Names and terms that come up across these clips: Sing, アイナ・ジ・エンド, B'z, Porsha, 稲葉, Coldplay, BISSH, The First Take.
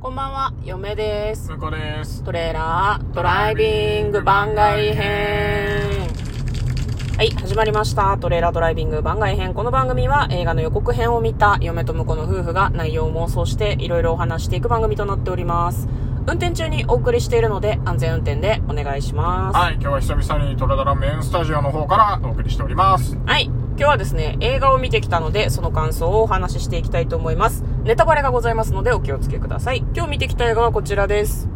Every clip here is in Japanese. こんばんは、嫁です。向こうです。トレーラードライビング番外編。はい、始まりました。トレーラードライビング番外編。この番組は映画の予告編を見た嫁と婿の夫婦が内容を妄想していろいろお話していく番組となっております。運転中にお送りしているので安全運転でお願いします。はい、今日は久々にトレドラメインスタジオの方からお送りしております。はい。今日はですね、映画を見てきたのでその感想をお話ししていきたいと思います。ネタバレがございますのでお気をつけください。今日見てきた映画はこちらです。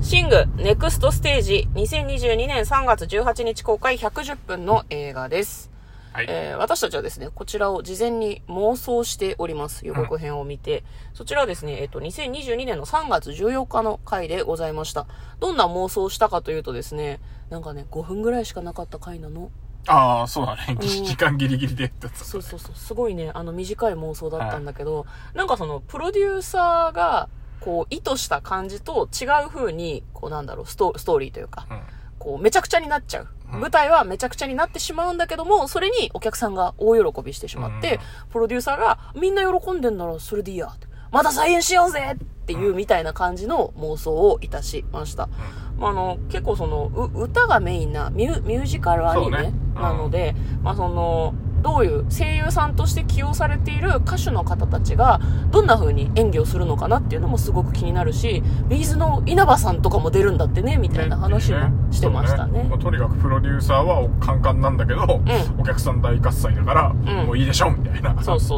シングネクストステージ、2022年3月18日公開、110分の映画です。はい、私たちはですねこちらを事前に妄想しております。予告編を見て、そちらはですね、2022年の3月14日の回でございました。どんな妄想をしたかというとですね、なんかね5分ぐらいしかなかった回なの。ああ、そうだね。時間ギリギリでってやつ。そうそうそう。すごいね、短い妄想だったんだけど、はい、なんかその、プロデューサーが、こう、意図した感じと違う風に、こう、なんだろう、ストーリーというか、うん、こう、めちゃくちゃになっちゃう。舞台はめちゃくちゃになってしまうんだけども、それにお客さんが大喜びしてしまって、プロデューサーが、みんな喜んでんならそれでいいやって。また再演しようぜっていうみたいな感じの妄想をいたしました。まあ、結構その、歌がメインなミュージカルアニメなので、まあその、どういう声優さんとして起用されている歌手の方たちがどんな風に演技をするのかなっていうのもすごく気になるし、B'zの稲葉さんとかも出るんだってねみたいな話もしてましたね。とにかくプロデューサーはカンカンなんだけど、お客さん大喝采だから、もういいでしょみたいな、そ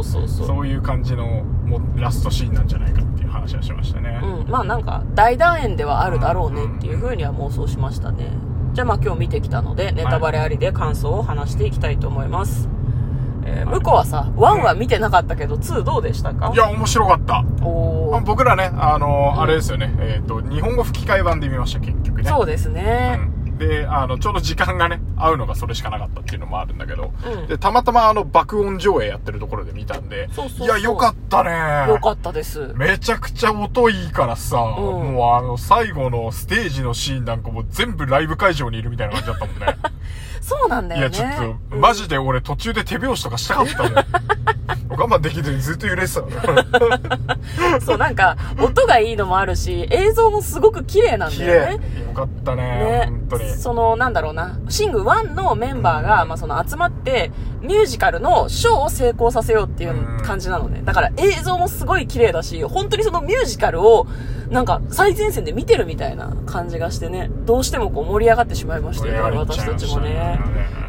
ういう感じのもうラストシーンなんじゃないかっていう話はしましたね。まあなんか大団円ではあるだろうねっていう風には妄想しましたね。じゃあまあ今日見てきたのでネタバレありで感想を話していきたいと思います。向こうはさ、1は見てなかったけど、2どうでしたか？いや、面白かった。僕らね、あれですよね、日本語吹き替え版で見ました、結局ね。そうですね。で、ちょうど時間がね、合うのがそれしかなかったっていうのもあるんだけど、で、たまたま爆音上映やってるところで見たんで、いや、よかったね。よかったです。めちゃくちゃ音いいからさ、もう最後のステージのシーンなんかもう全部ライブ会場にいるみたいな感じだったもんね。そうなんだよね。いや、ちょっと、マジで俺途中で手拍子とかしたかったもん。我慢できずにずっと揺れてたの。そう、なんか、音がいいのもあるし、映像もすごく綺麗なんだよね。綺麗。よかったね、本当に。その、なんだろうな、シング1のメンバーが、まあ、その集まって、ミュージカルのショーを成功させようっていう感じなのね。だから映像もすごい綺麗だし、本当にそのミュージカルを、なんか、最前線で見てるみたいな感じがしてね、どうしてもこう盛り上がってしまいましたよね、私たちもね。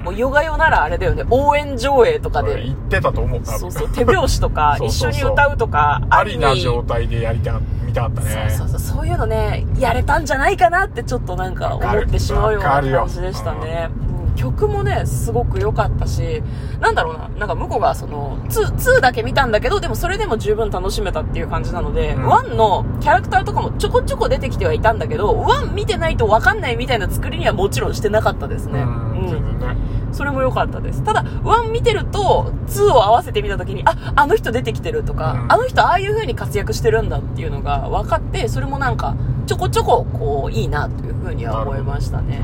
もうヨガヨならあれだよね、応援上映とかで言ってたと思う。そうそう、手拍子とか一緒に歌うとか、ありな状態でやりた見たかったね。そうそうそう、そういうのねやれたんじゃないかなってちょっとなんか思ってしまうような感じでしたね。曲もねすごく良かったし、なんだろうな、なんか向こうがその 2だけ見たんだけど、でもそれでも十分楽しめたっていう感じなので、1のキャラクターとかもちょこちょこ出てきてはいたんだけど、1見てないと分かんないみたいな作りにはもちろんしてなかったですね。それも良かったです。ただ1見てると2を合わせてみたときに、あの人出てきてるとか、あの人ああいう風に活躍してるんだっていうのが分かって、それもなんかちょこちょここういいなという風には思いましたね。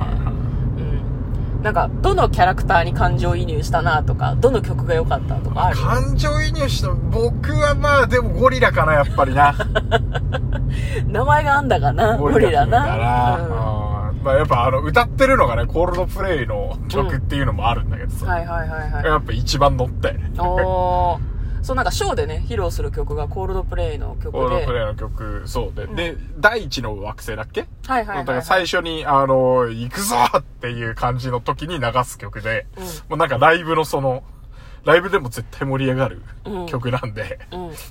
なんかどのキャラクターに感情移入したなとか、どの曲が良かったとかある？感情移入した、僕はまあでもゴリラかな、やっぱりな。名前があんだかな、ゴリラな。まあやっぱ歌ってるのがね、コールドプレイの曲っていうのもあるんだけどさ、やっぱ一番乗ったよね。そう、なんかショーでね披露する曲がコールドプレイの曲で、コールドプレイの曲、そうで、で第一の惑星だっけ、だから最初に行くぞっていう感じの時に流す曲で、もうなんかライブのそのライブでも絶対盛り上がる曲なんで、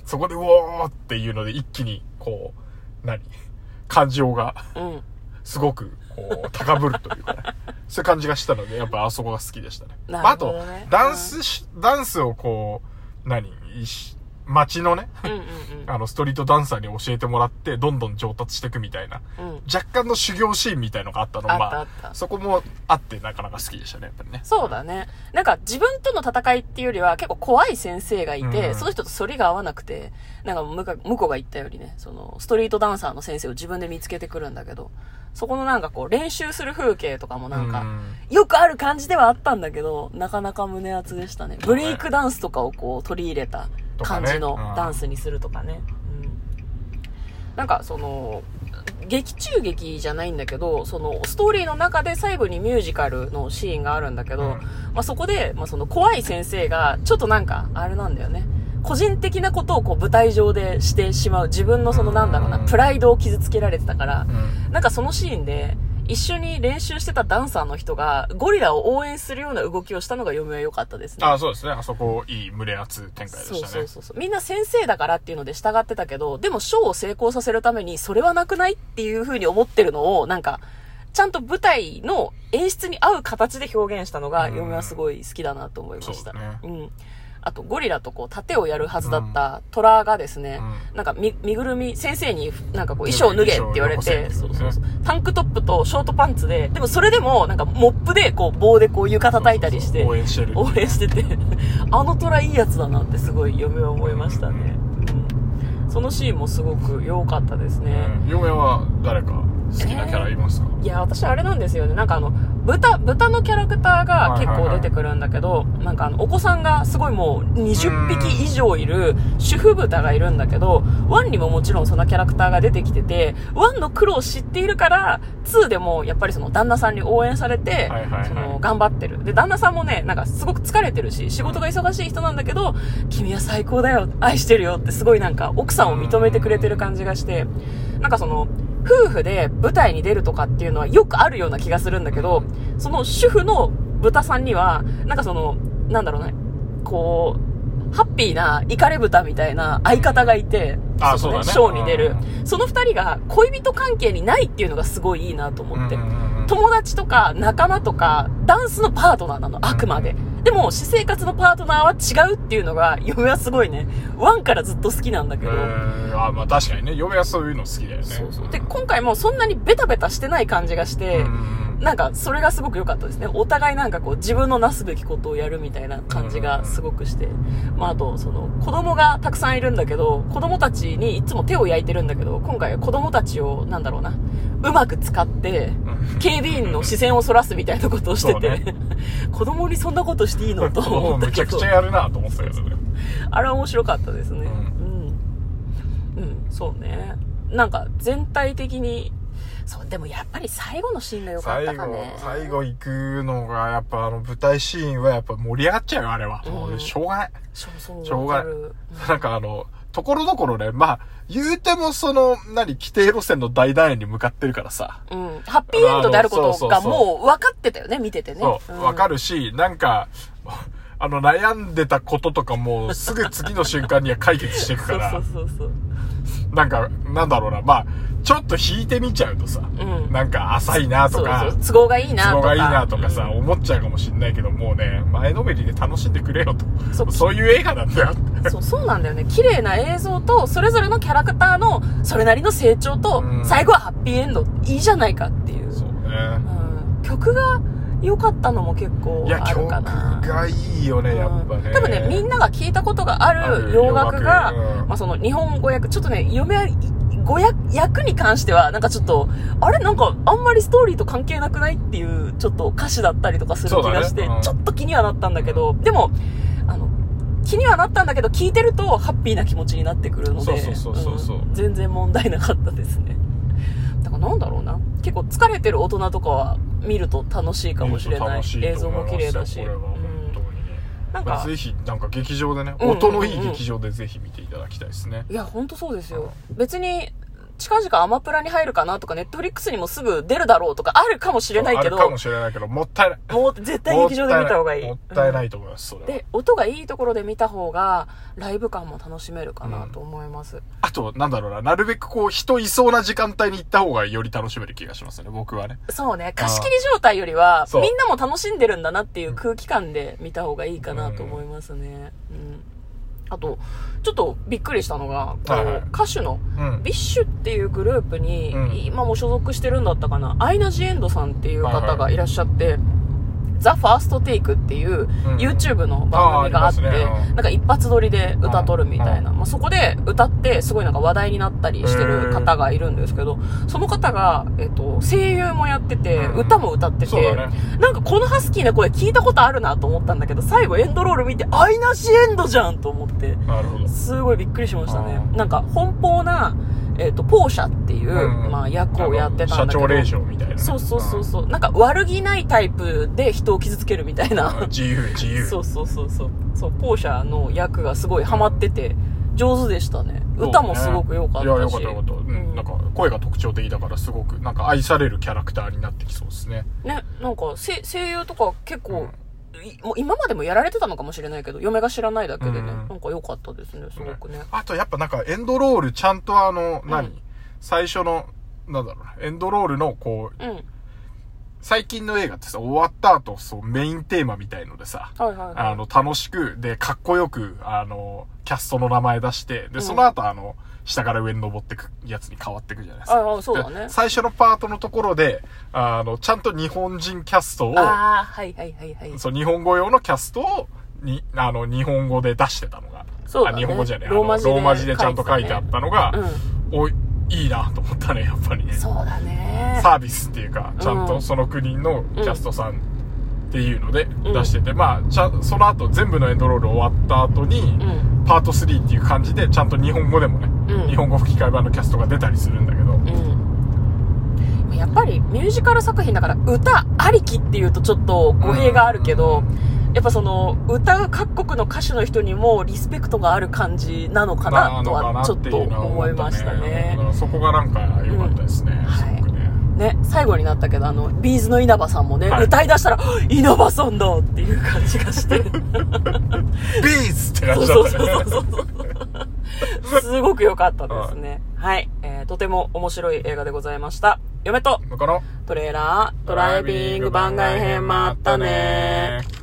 そこでうおーっていうので一気にこう感情がすごくこう高ぶるというか、ね、そういう感じがしたので、やっぱあそこが好きでしたね。まあ、あとダンスをこう街のね、ストリートダンサーに教えてもらって、どんどん上達していくみたいな、若干の修行シーンみたいのがあったの。そこもあって、なかなか好きでしたね、やっぱりね。そうだね。なんか、自分との戦いっていうよりは、結構怖い先生がいて、その人と反りが合わなくて、なんか、向こうが言ったよりね、その、ストリートダンサーの先生を自分で見つけてくるんだけど、そこのなんかこう、練習する風景とかもなんか、よくある感じではあったんだけど、なかなか胸熱でしたね。ブレイクダンスとかをこう、取り入れた感じのダンスにするとかね。なんかその劇中劇じゃないんだけど、そのストーリーの中で最後にミュージカルのシーンがあるんだけど、まあ、そこで、まあ、その怖い先生がちょっとなんかあれなんだよね、個人的なことをこう舞台上でしてしまう、自分のそのなんだろうな、プライドを傷つけられてたから、なんかそのシーンで一緒に練習してたダンサーの人がゴリラを応援するような動きをしたのが読みは良かったですね。ああ、そうですね。あそこいい胸熱展開でしたね。そうみんな先生だからっていうので従ってたけど、でもショーを成功させるためにそれはなくないっていう風に思ってるのを、なんかちゃんと舞台の演出に合う形で表現したのが読みはすごい好きだなと思いました。うん。あとゴリラとこう盾をやるはずだったトラがですね、なんか身ぐるみ先生になんかこう衣装を脱げって言われて、タンクトップとショートパンツで、でもそれでもなんかモップでこう棒でこう床叩いたりして応援しててあのトラいいやつだなってすごい嫁は思いましたね。そのシーンもすごく良かったですね。嫁は誰か好きなキャラいますか？いや、私あれなんですよね。なんか豚のキャラクターが結構出てくるんだけど、なんかお子さんがすごいもう20匹以上いる主婦豚がいるんだけど、1にももちろんそのキャラクターが出てきてて、1の苦労を知っているから2でもやっぱりその旦那さんに応援されて、その頑張ってる。で、旦那さんもね、なんかすごく疲れてるし仕事が忙しい人なんだけど、君は最高だよ、愛してるよってすごいなんか奥さんを認めてくれてる感じがして、なんかその夫婦で舞台に出るとかっていうのはよくあるような気がするんだけど、その主婦の豚さんにはなんかそのなんだろうね、こうハッピーなイカレ豚みたいな相方がいて、そうだね、ショーに出るその2人が恋人関係にないっていうのがすごいいいなと思って、友達とか仲間とかダンスのパートナーなの、あくまで。でも私生活のパートナーは違うっていうのが嫁はすごいね、ワンからずっと好きなんだけど、まあ確かにね、嫁はそういうの好きだよね。で、今回もそんなにベタベタしてない感じがして、なんかそれがすごく良かったですね。お互いなんかこう自分のなすべきことをやるみたいな感じがすごくして、まあ、あとその子供がたくさんいるんだけど、子供たちにいつも手を焼いてるんだけど、今回は子供たちをなんだろうな、うまく使って警備員の視線をそらすみたいなことをしてて、子供にそんなことしていいのと思ったけど、めちゃくちゃやるなと思ったけどね。あれは面白かったですね。そうね。なんか全体的に。そう、でもやっぱり最後のシーンが良かったかね。最後行くのがやっぱ舞台シーンはやっぱ盛り上がっちゃうよ、あれは。しょうがない。しょうがない。なんかところどころね、まあ、言うてもその、規定路線の大団円に向かってるからさ。ハッピーエンドであることがもう分かってたよね、見ててね。分かるし、なんか、悩んでたこととかもすぐ次の瞬間には解決していくから。なんか、なんだろうな、まあ、ちょっと引いてみちゃうとさ、なんか浅いなとか、都合がいいなとか、さ、思っちゃうかもしれないけど、もうね、前のめりで楽しんでくれよと。そういう映画なんだよ。そうなんだよね。綺麗な映像と、それぞれのキャラクターのそれなりの成長と、最後はハッピーエンド、いいじゃないかっていう。そうね。曲が、良かったのも結構あるかな。曲がいいよね、やっぱね。多分ね、みんなが聞いたことがある洋楽が、まあその日本語訳、ちょっとね、嫁は語訳に関しては、なんかちょっと、あれなんかあんまりストーリーと関係なくないっていう、ちょっと歌詞だったりとかする気がして、ちょっと気にはなったんだけど、でも、気にはなったんだけど、聞いてるとハッピーな気持ちになってくるので、全然問題なかったですね。だからなんだろうな。結構疲れてる大人とかは見ると楽しいかもしれない。映像も綺麗だし。なんかぜひなんか劇場でね、音のいい劇場でぜひ見ていただきたいですね。いや本当そうですよ。別に近々アマプラに入るかなとか、ネットフリックスにもすぐ出るだろうとかあるかもしれないけど。もったいない。もう絶対劇場で見た方がいい。もったいないと思います。それは。で、音がいいところで見た方がライブ感も楽しめるかなと思います。あとなんだろうな、なるべくこう人いそうな時間帯に行った方がより楽しめる気がしますね。僕はね。そうね。貸し切り状態よりはみんなも楽しんでるんだなっていう空気感で見た方がいいかなと思いますね。あと、ちょっとびっくりしたのが、歌手の、ビッシュっていうグループに、今も所属してるんだったかな、アイナ・ジ・エンドさんっていう方がいらっしゃって、ザ・ファースト・テイクっていう、YouTube の番組があって、なんか一発撮りで歌撮るみたいな、まあ、そこで歌って、すごいなんか話題になったりしてる方がいるんですけど、その方が、声優もやってて、歌も歌ってて、なんかこのハスキーな声聞いたことあるなと思ったんだけど、最後エンドロール見て、アイナ・ジ・エンドじゃんと思って、すごいびっくりしましたね。なんか奔放な、ポーシャっていう、まあ、役をやってたんだけど、社長令嬢みたいな、ね、そう、なんか悪気ないタイプで人を傷つけるみたいな、自由そう、ポーシャの役がすごいハマってて上手でしたね。歌もすごく良かったし、いや良かった、なんか声が特徴的だからすごくなんか愛されるキャラクターになってきそうですね。ね、なんか声優とか結構、今までもやられてたのかもしれないけど嫁が知らないだけでね、なんか良かったですね、すごくね。あとやっぱなんかエンドロールちゃんと最初のなんだろう、エンドロールのこう、最近の映画ってさ、終わった後そうメインテーマみたいのでさ、楽しくでかっこよくキャストの名前出してで、その後下から上に登ってくやつに変わってくじゃないですか。ああ、そうだね。最初のパートのところで、ちゃんと日本人キャストを、そう、日本語用のキャストを、日本語で出してたのが、そうだね、日本語じゃねえ、ローマ字でちゃんと書いてあったのが、いいなと思ったね、やっぱりね。そうだね。サービスっていうか、ちゃんとその国のキャストさんっていうので出してて、まあ、その後全部のエンドロール終わった後に、パート3っていう感じで、ちゃんと日本語でもね、日本語吹き替え版のキャストが出たりするんだけど、やっぱりミュージカル作品だから歌ありきっていうとちょっと語弊があるけど、やっぱその歌う各国の歌手の人にもリスペクトがある感じなのかなとはちょっと思いましたね。そこがなんか良かったですね、すごくね。最後になったけどビーズの稲葉さんもね、歌い出したら稲葉さんだっていう感じがしてビーズって感じだったねすごく良かったですね。はい、とても面白い映画でございました。嫁とトレーラードライビング番外編、まったねー。